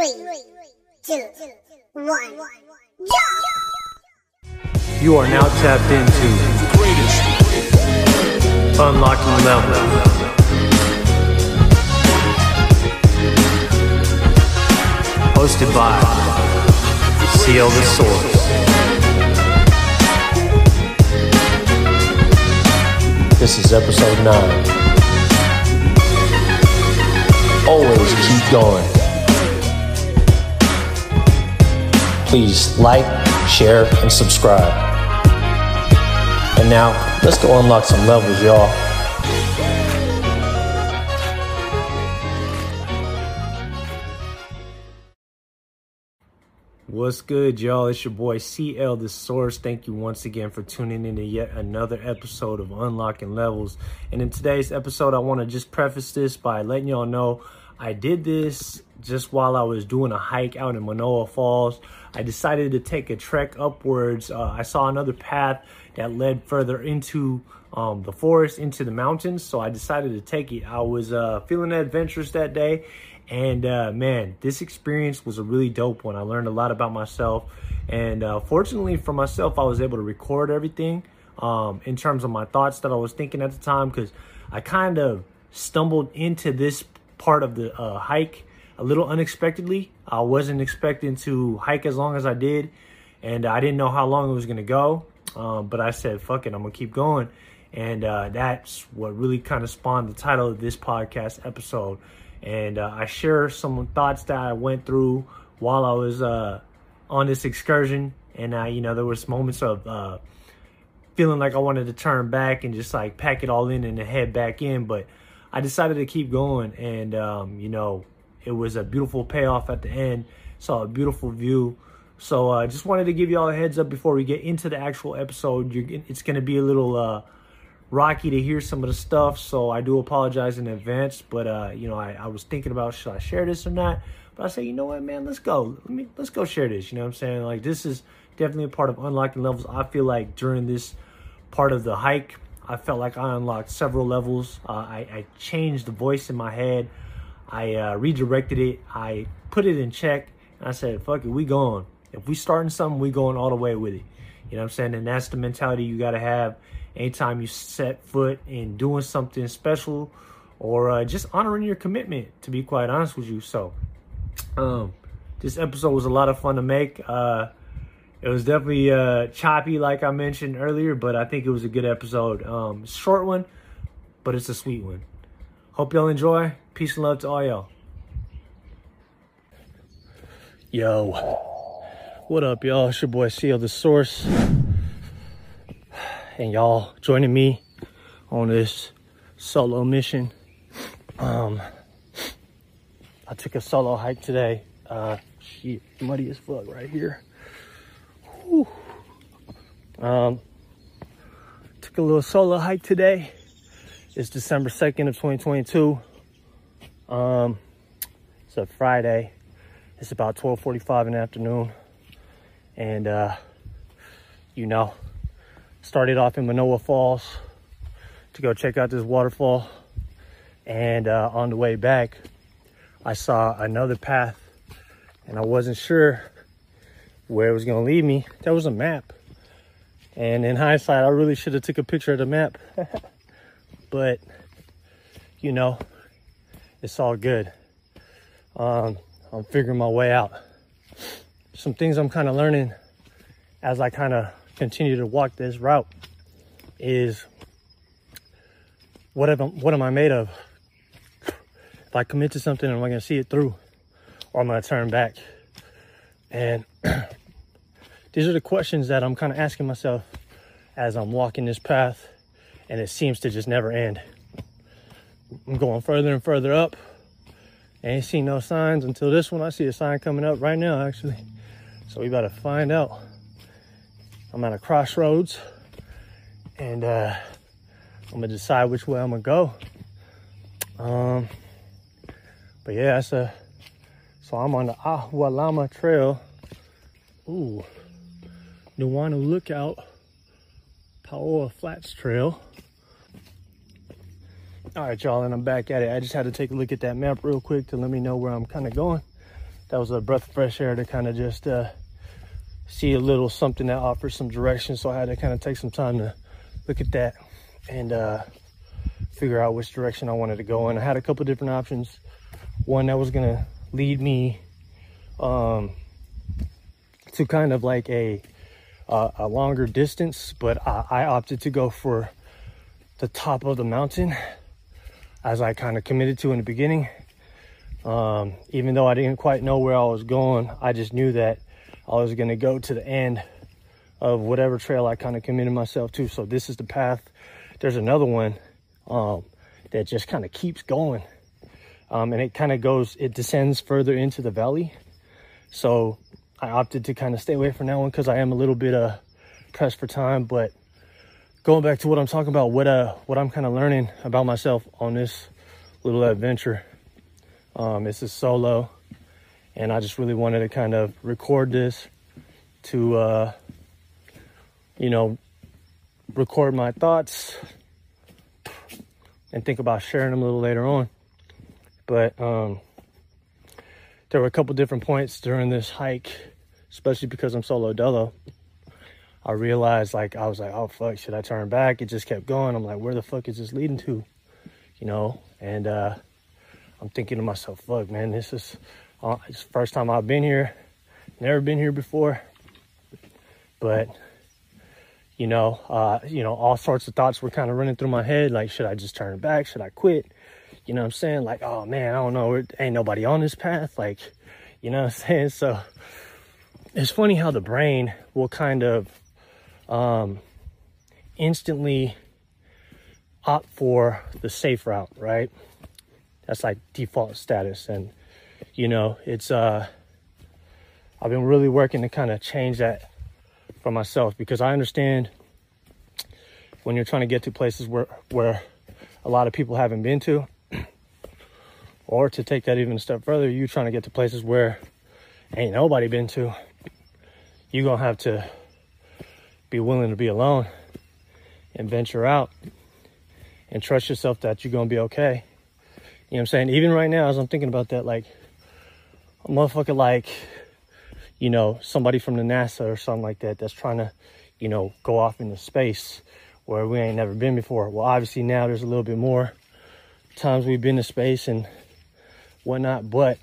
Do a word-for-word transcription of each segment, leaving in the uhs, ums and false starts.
three, two, one, go! You are now tapped into the greatest Unlocking Levels. Hosted by Seal the Source. This is episode nine. Always keep going. Please like, share, and subscribe. And now, let's go unlock some levels, y'all. What's good, y'all? It's your boy C L the Source. Thank you once again for tuning in to yet another episode of Unlocking Levels. And in today's episode, I want to just preface this by letting y'all know I did this just while I was doing a hike out in Manoa Falls. I decided to take a trek upwards. Uh, I saw another path that led further into um, the forest, into the mountains, so I decided to take it. I was uh, feeling adventurous that day. And uh, man, this experience was a really dope one. I learned a lot about myself. And uh, fortunately for myself, I was able to record everything um, in terms of my thoughts that I was thinking at the time, because I kind of stumbled into this part of the uh, hike a little unexpectedly. I wasn't expecting to hike as long as I did, and I didn't know how long it was gonna go. Um, but I said, fuck it, I'm gonna keep going. And uh, that's what really kind of spawned the title of this podcast episode. And uh, I share some thoughts that I went through while I was uh, on this excursion. And, I, you know, there was moments of uh, feeling like I wanted to turn back and just, like, pack it all in and head back in. But I decided to keep going. And, um, you know, it was a beautiful payoff at the end. Saw a beautiful view. So I uh, just wanted to give you all a heads up before we get into the actual episode. You're, it's going to be a little... Uh, rocky to hear some of the stuff, so I do apologize in advance. But uh you know, I, I was thinking about, should I share this or not? But I say, you know what, man, let's go let me let's go share this. You know what I'm saying? Like, this is definitely a part of Unlocking Levels. I feel like during this part of the hike, I felt like I unlocked several levels. uh, I, I changed the voice in my head. I uh redirected it. I put it in check, and I said, fuck it, we going. If we starting something, we going all the way with it. You know what I'm saying? And that's the mentality you got to have anytime you set foot in doing something special, or uh, just honoring your commitment, to be quite honest with you. So um, this episode was a lot of fun to make. Uh, it was definitely uh, choppy, like I mentioned earlier, but I think it was a good episode. Um, short one, but it's a sweet one. Hope y'all enjoy. Peace and love to all y'all. Yo, what up, y'all? It's your boy Seal the Source. And y'all joining me on this solo mission. Um, I took a solo hike today. Uh, shit, muddy as fuck right here. Whew. Um, took a little solo hike today. It's December second of twenty twenty-two. Um, it's a Friday. It's about twelve forty-five in the afternoon. And, uh, you know, started off in Manoa Falls to go check out this waterfall. And uh, on the way back, I saw another path, and I wasn't sure where it was gonna lead me. There was a map. And in hindsight, I really should have took a picture of the map. But, you know, it's all good. Um, I'm figuring my way out. Some things I'm kind of learning as I kind of continue to walk this route is what am I, what am I made of? If I commit to something, am I going to see it through, or am I going to turn back? And these are the questions that I'm kind of asking myself as I'm walking this path, and it seems to just never end. I'm going further and further up. I ain't seen no signs until this one. I see a sign coming up right now, actually. So we about to find out. I'm at a crossroads, and uh, I'm gonna decide which way I'm gonna go. Um, but yeah, that's a, so I'm on the Ahualama Trail. Ooh, Nahuano Lookout, Paola Flats Trail. All right, y'all, and I'm back at it. I just had to take a look at that map real quick to let me know where I'm kind of going. that was a breath of fresh air to kind of just uh, see a little something that offers some direction. So I had to kind of take some time to look at that and uh, figure out which direction I wanted to go. And I had a couple different options. One that was gonna lead me um, to kind of like a, uh, a longer distance, but I, I opted to go for the top of the mountain as I kind of committed to in the beginning. Um, even though I didn't quite know where I was going, I just knew that I was gonna go to the end of whatever trail I kind of committed myself to. So this is the path. There's another one um, that just kind of keeps going. Um, and it kind of goes, it descends further into the valley. So I opted to kind of stay away from that one because I am a little bit uh, pressed for time. But going back to what I'm talking about, what uh, what I'm kind of learning about myself on this little adventure. Um, this is solo, and I just really wanted to kind of record this to, uh, you know, record my thoughts and think about sharing them a little later on. But um, there were a couple different points during this hike, especially because I'm solo dolo. I realized, like, I was like, oh, fuck, should I turn back? It just kept going. I'm like, where the fuck is this leading to? You know, and uh, I'm thinking to myself, fuck, man, this is uh, it's the first time I've been here. Never been here before. But, you know, uh, you know, all sorts of thoughts were kind of running through my head. Like, should I just turn back? Should I quit? You know what I'm saying? Like, oh man, I don't know. It ain't nobody on this path. Like, you know what I'm saying? So it's funny how the brain will kind of um, instantly opt for the safe route, right? That's like default status. And, you know, it's, uh, I've been really working to kind of change that for myself, because I understand when you're trying to get to places where, where a lot of people haven't been to, or to take that even a step further, you trying to get to places where ain't nobody been to, you're gonna have to be willing to be alone and venture out and trust yourself that you're gonna be okay. You know what I'm saying? Even right now, as I'm thinking about that, like a motherfucker like, you know, somebody from the NASA or something like that, that's trying to, you know, go off into space where we ain't never been before. Well, obviously now there's a little bit more times we've been to space and whatnot, but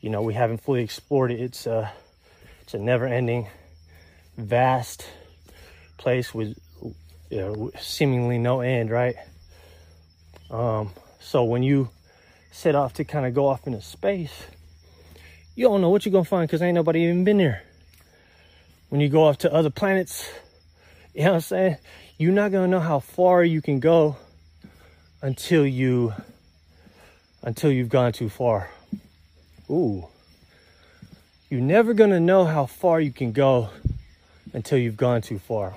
you know, we haven't fully explored it. It's a it's a never-ending, vast place with, you know, seemingly no end, right? Um, so when you set off to kind of go off into space, you don't know what you're gonna find because ain't nobody even been there. When you go off to other planets, you know what I'm saying? You're not gonna know how far you can go until you. Until you've gone too far. Ooh. You're never gonna know how far you can go until you've gone too far.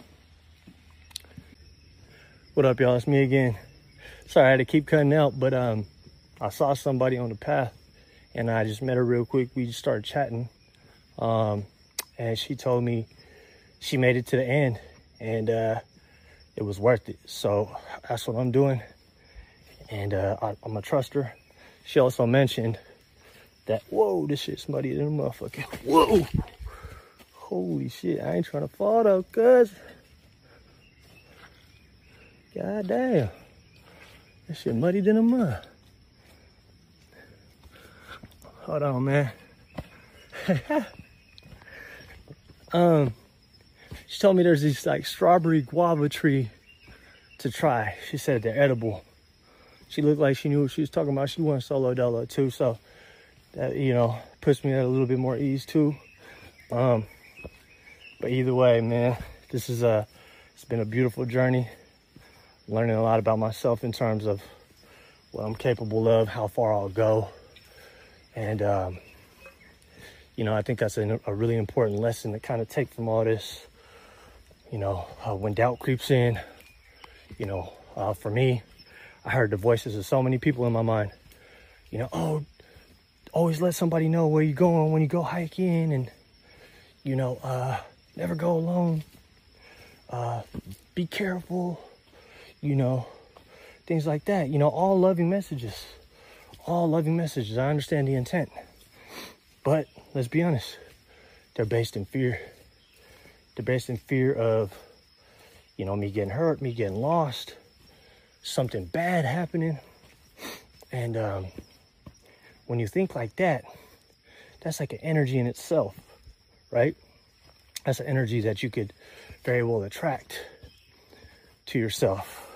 What up, y'all? It's me again. Sorry I had to keep cutting out, but um, I saw somebody on the path and I just met her real quick. We just started chatting. Um, and she told me she made it to the end and uh, it was worth it. So that's what I'm doing. And uh, I, I'm gonna trust her. She also mentioned that, whoa, this shit's muddy than a motherfucker. Whoa. Holy shit, I ain't trying to fall though, cuz. God damn. This shit muddy than a mud. Hold on, man. um, she told me there's these like strawberry guava tree to try. She said they're edible. She looked like she knew what she was talking about. She went solo dolo too, so that, you know, puts me at a little bit more ease too. Um, but either way, man, this is a, it's been a beautiful journey. Learning a lot about myself in terms of what I'm capable of, how far I'll go. And, um, you know, I think that's a, a really important lesson to kind of take from all this. You know, uh, when doubt creeps in, you know, uh, for me, I heard the voices of so many people in my mind, you know, oh, always let somebody know where you're going when you go hiking, and, you know, uh, never go alone, uh, be careful, you know, things like that, you know, all loving messages, all loving messages. I understand the intent, But let's be honest, they're based in fear. They're based in fear of, you know, me getting hurt, me getting lost, something bad happening. And um, when you think like that, that's like an energy in itself, right? That's an energy that you could very well attract to yourself.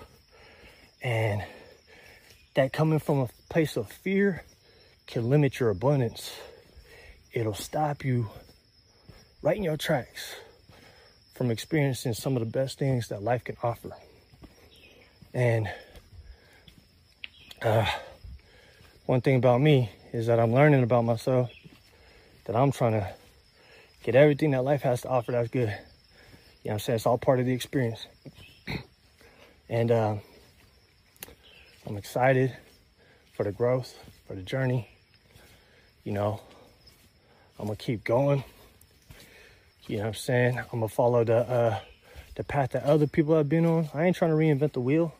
And that coming from a place of fear can limit your abundance. It'll stop you right in your tracks from experiencing some of the best things that life can offer. And uh, one thing about me is that I'm learning about myself, that I'm trying to get everything that life has to offer that's good. You know what I'm saying? It's all part of the experience. And uh, I'm excited for the growth, for the journey. You know, I'm gonna keep going. You know what I'm saying? I'm gonna follow the uh, the path that other people have been on. I ain't trying to reinvent the wheel.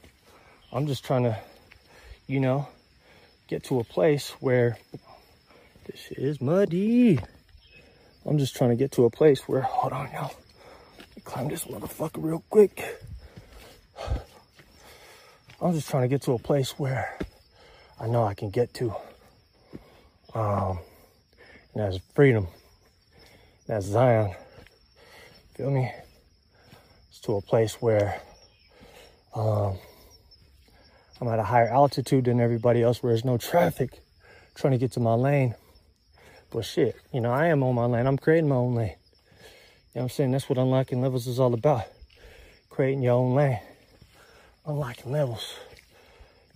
I'm just trying to, you know, get to a place where this shit is muddy. I'm just trying to get to a place where, hold on, y'all. Let me climb this motherfucker real quick. I'm just trying to get to a place where I know I can get to. Um, and that's freedom. That's Zion. Feel me? It's to a place where um, I'm at a higher altitude than everybody else, where there's no traffic, trying to get to my lane. But shit, you know, I am on my lane. I'm creating my own lane. You know what I'm saying? That's what Unlocking Levels is all about. Creating your own lane. Unlocking levels.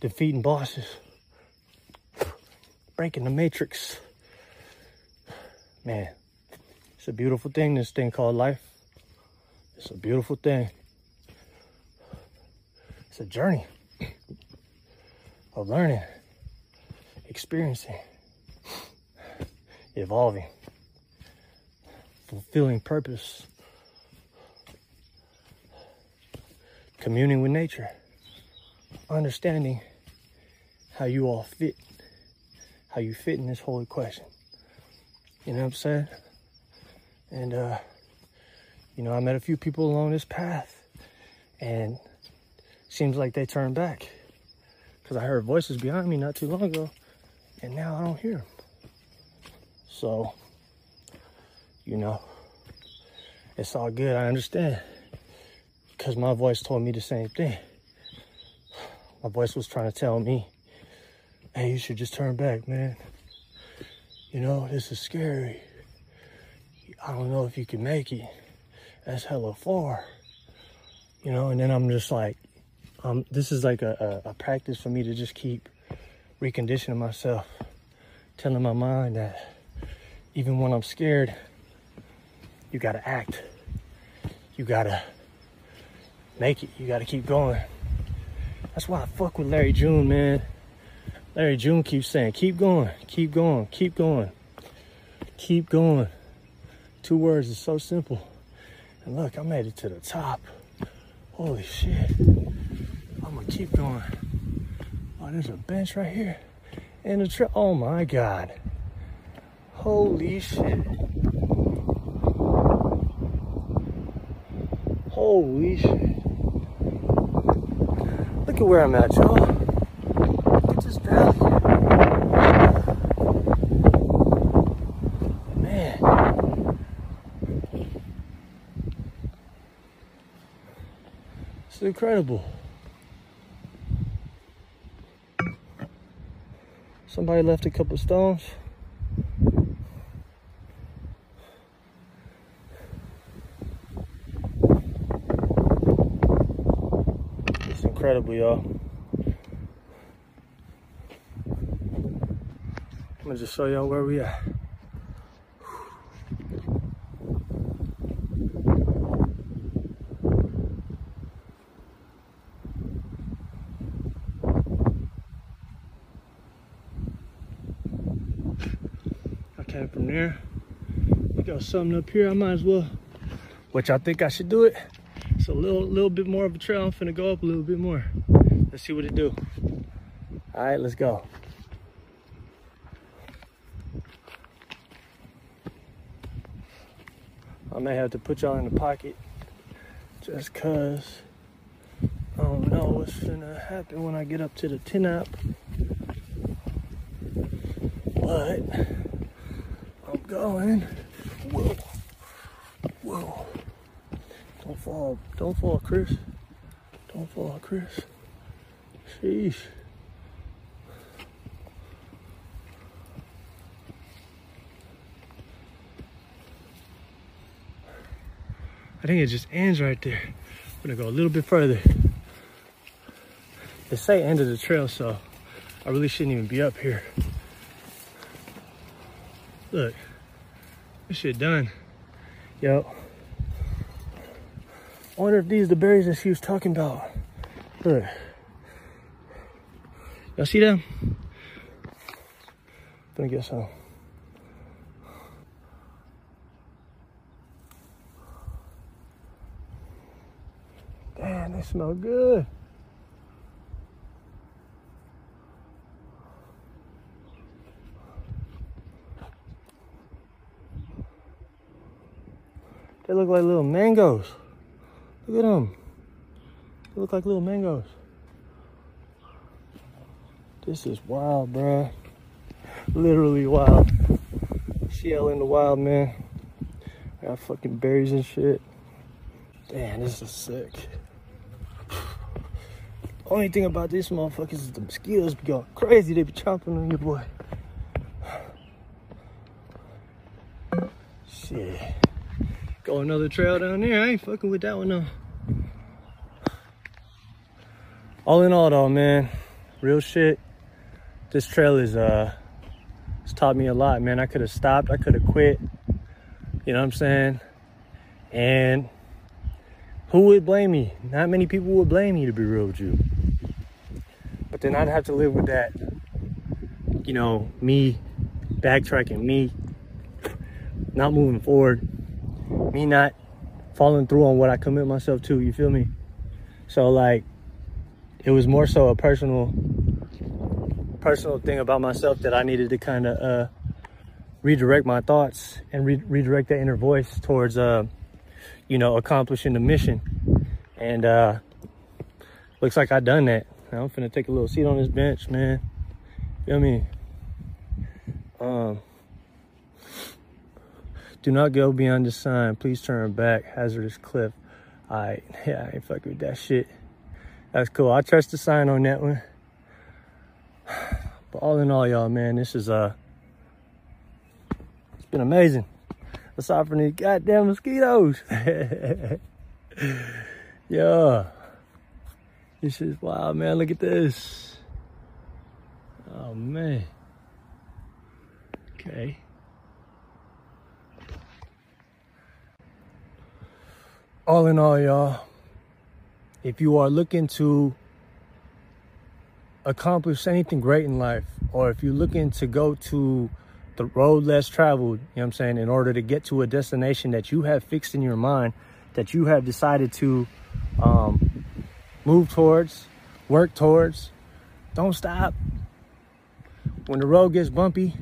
Defeating bosses. Breaking the matrix. Man, it's a beautiful thing, this thing called life. It's a beautiful thing. It's a journey of learning, experiencing, evolving, fulfilling purpose, communing with nature, understanding how you all fit, how you fit in this whole equation. You know what I'm saying? And, uh, you know, I met a few people along this path, and seems like they turned back. Because I heard voices behind me not too long ago, and now I don't hear them. So, you know, it's all good. I understand, because my voice told me the same thing. My voice was trying to tell me, hey, you should just turn back, man. You know, this is scary. I don't know if you can make it. That's hella far. You know, and then I'm just like, Um, this is like a, a, a practice for me to just keep reconditioning myself, telling my mind that even when I'm scared, you gotta act. You gotta make it. You gotta keep going. That's why I fuck with Larry June, man. Larry June keeps saying, keep going, keep going, keep going, keep going. Two words is so simple. And look, I made it to the top. Holy shit. I'm gonna keep going. Oh, there's a bench right here. And a trail. Oh my God. Holy shit. Holy shit. Look at where I'm at, y'all. Look at this valley. Man. It's incredible. Somebody left a couple stones. It's incredible, y'all. I'm gonna just show y'all where we at. From there, we got something up here. I might as well, which I think I should do it. It's a little little bit more of a trail. I'm finna go up a little bit more. Let's see what it do. All right, let's go. I may have to put y'all in the pocket just cause I don't know what's gonna happen when I get up to the ten-op. But I'm going. Whoa. Whoa. Don't fall. Don't fall, Chris. Don't fall, Chris. Sheesh. I think it just ends right there. I'm gonna go a little bit further. They say end of the trail, so I really shouldn't even be up here. Look, this shit done. Yo, I wonder if these are the berries that she was talking about. Look, y'all see them? Gonna get some. Damn, they smell good. They look like little mangoes. Look at them. They look like little mangoes. This is wild, bruh. Literally wild. C L in the wild, man. I got fucking berries and shit. Damn, this is sick. Only thing about this motherfuckers is the mosquitoes be going crazy. They be chomping on your boy. Shit. Go another trail down there. I ain't fucking with that one, though. All in all, though, man, real shit. This trail is, uh, it's taught me a lot, man. I could have stopped. I could have quit. You know what I'm saying? And who would blame me? Not many people would blame me, to be real with you. But then I'd have to live with that, you know, me backtracking, me not moving forward, me not following through on what I commit myself to, you feel me? So, like, it was more so a personal, personal thing about myself that I needed to kind of uh, redirect my thoughts and re redirect that inner voice towards, uh, you know, accomplishing the mission. And uh looks like I done that. Now I'm finna take a little seat on this bench, man. Feel me? Um do not go beyond the sign, please turn back, hazardous cliff. All right, yeah, I ain't fucking with that shit. That's cool. I trust the sign on that one. But all in all, y'all, man, this is uh it's been amazing. Aside from these goddamn mosquitoes. Yeah. This is wild, man. Look at this. Oh, man. Okay. All in all, y'all, if you are looking to accomplish anything great in life, or if you're looking to go to the road less traveled, you know what I'm saying, in order to get to a destination that you have fixed in your mind, that you have decided to um, move towards, work towards, don't stop. When the road gets bumpy,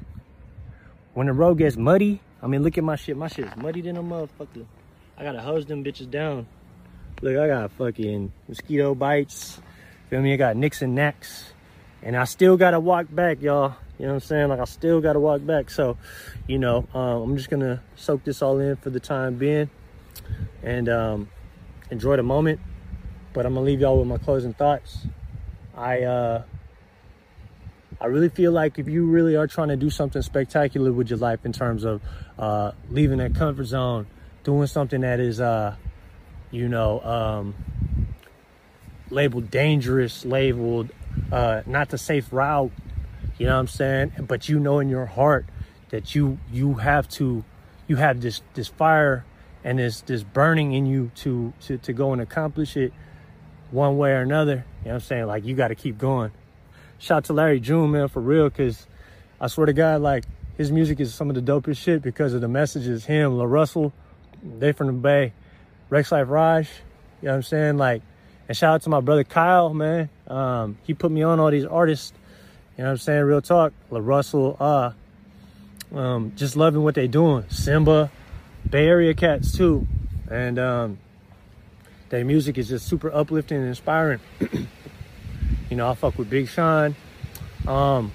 when the road gets muddy, I mean, look at my shit. My shit is muddy than a motherfucker. I gotta hose them bitches down. Look, I got fucking mosquito bites. Feel me? I got nicks and knacks. And I still gotta walk back, y'all. You know what I'm saying? Like, I still got to walk back. So, you know, um, I'm just going to soak this all in for the time being and um, enjoy the moment. But I'm going to leave y'all with my closing thoughts. I uh, I really feel like if you really are trying to do something spectacular with your life in terms of uh, leaving that comfort zone, doing something that is, uh, you know, um, labeled dangerous, labeled uh, not the safe route, you know what I'm saying? But you know in your heart that you you have to, you have this this fire and this this burning in you to to, to go and accomplish it one way or another. You know what I'm saying? Like, you got to keep going. Shout out to Larry June, man, for real, because I swear to God, like, his music is some of the dopest shit because of the messages. Him, LaRussell, they from the Bay, Rex Life Raj, you know what I'm saying? Like, and shout out to my brother Kyle, man. Um, he put me on all these artists. You know what I'm saying? Real talk. LaRussell, uh, um, just loving what they doing. Simba, Bay Area cats too. And um, their music is just super uplifting and inspiring. You know, I fuck with Big Sean. Um,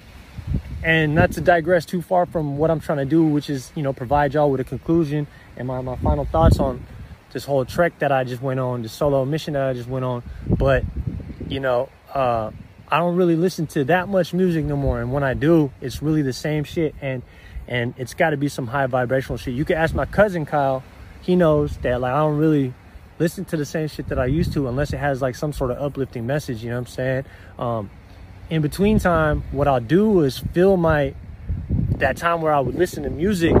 and not to digress too far from what I'm trying to do, which is, you know, provide y'all with a conclusion and my, my final thoughts on this whole trek that I just went on, this solo mission that I just went on. But, you know, uh, I don't really listen to that much music no more. And when I do, it's really the same shit. And, and it's got to be some high vibrational shit. You can ask my cousin, Kyle. He knows that, like, I don't really listen to the same shit that I used to unless it has, like, some sort of uplifting message. You know what I'm saying? Um, in between time, what I'll do is fill my, that time where I would listen to music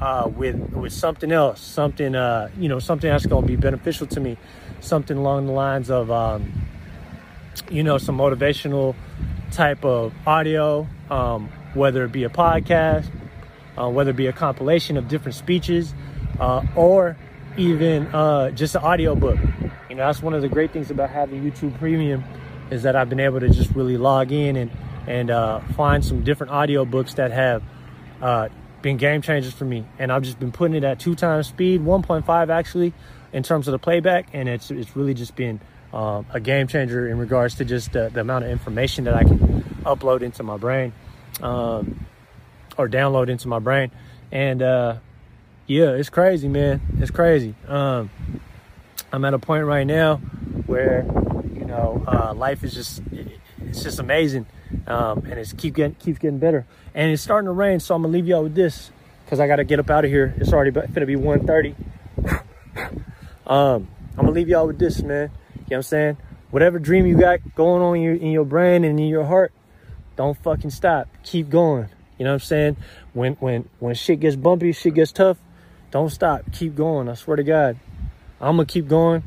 uh, with, with something else, something, uh, you know, something that's going to be beneficial to me, something along the lines of, um, you know, some motivational type of audio, um, whether it be a podcast, uh, whether it be a compilation of different speeches, uh, or even uh just an audiobook. You know, that's one of the great things about having YouTube Premium, is that I've been able to just really log in and and uh find some different audiobooks that have uh been game changers for me. And I've just been putting it at two times speed, one point five actually, in terms of the playback, and it's it's really just been um a game changer in regards to just the, the amount of information that I can upload into my brain, um or download into my brain. And uh yeah, it's crazy, man. It's crazy. Um, I'm at a point right now where, you know, uh, life is just, it's just amazing. Um, and it's keep getting, keeps getting better. And it's starting to rain, so I'm going to leave y'all with this because I got to get up out of here. It's already going to be one thirty. um, I'm going to leave y'all with this, man. You know what I'm saying? Whatever dream you got going on in your, in your brain and in your heart, don't fucking stop. Keep going. You know what I'm saying? When, when, when shit gets bumpy, shit gets tough, don't stop. Keep going. I swear to God, I'm going to keep going.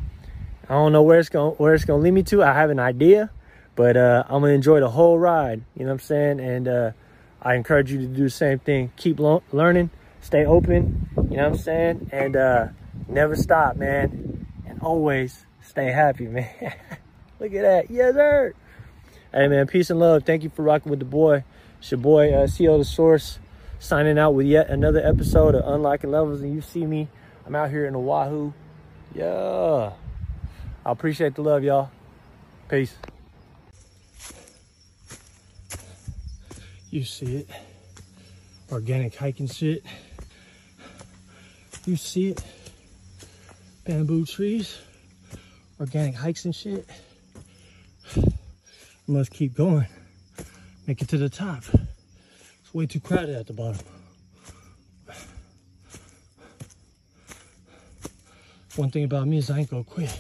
I don't know where it's going where it's going to lead me to. I have an idea, but uh, I'm going to enjoy the whole ride. You know what I'm saying? And uh, I encourage you to do the same thing. Keep lo- learning. Stay open. You know what I'm saying? And uh, never stop, man. And always stay happy, man. Look at that. Yes, sir. Hey, man, peace and love. Thank you for rocking with the boy. It's your boy, uh, Seal the Source, signing out with yet another episode of Unlocking Levels. And you see me, I'm out here in Oahu. Yeah. I appreciate the love, y'all. Peace. You see it. Organic hiking shit. You see it. Bamboo trees. Organic hikes and shit. Must keep going. Make it to the top. Way too crowded at the bottom. One thing about me is I ain't gonna quit.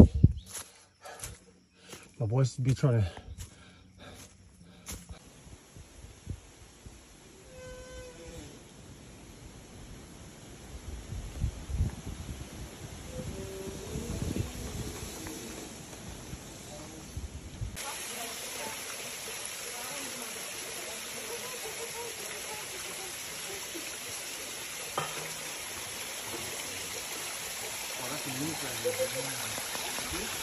My boys be trying to. Thank you.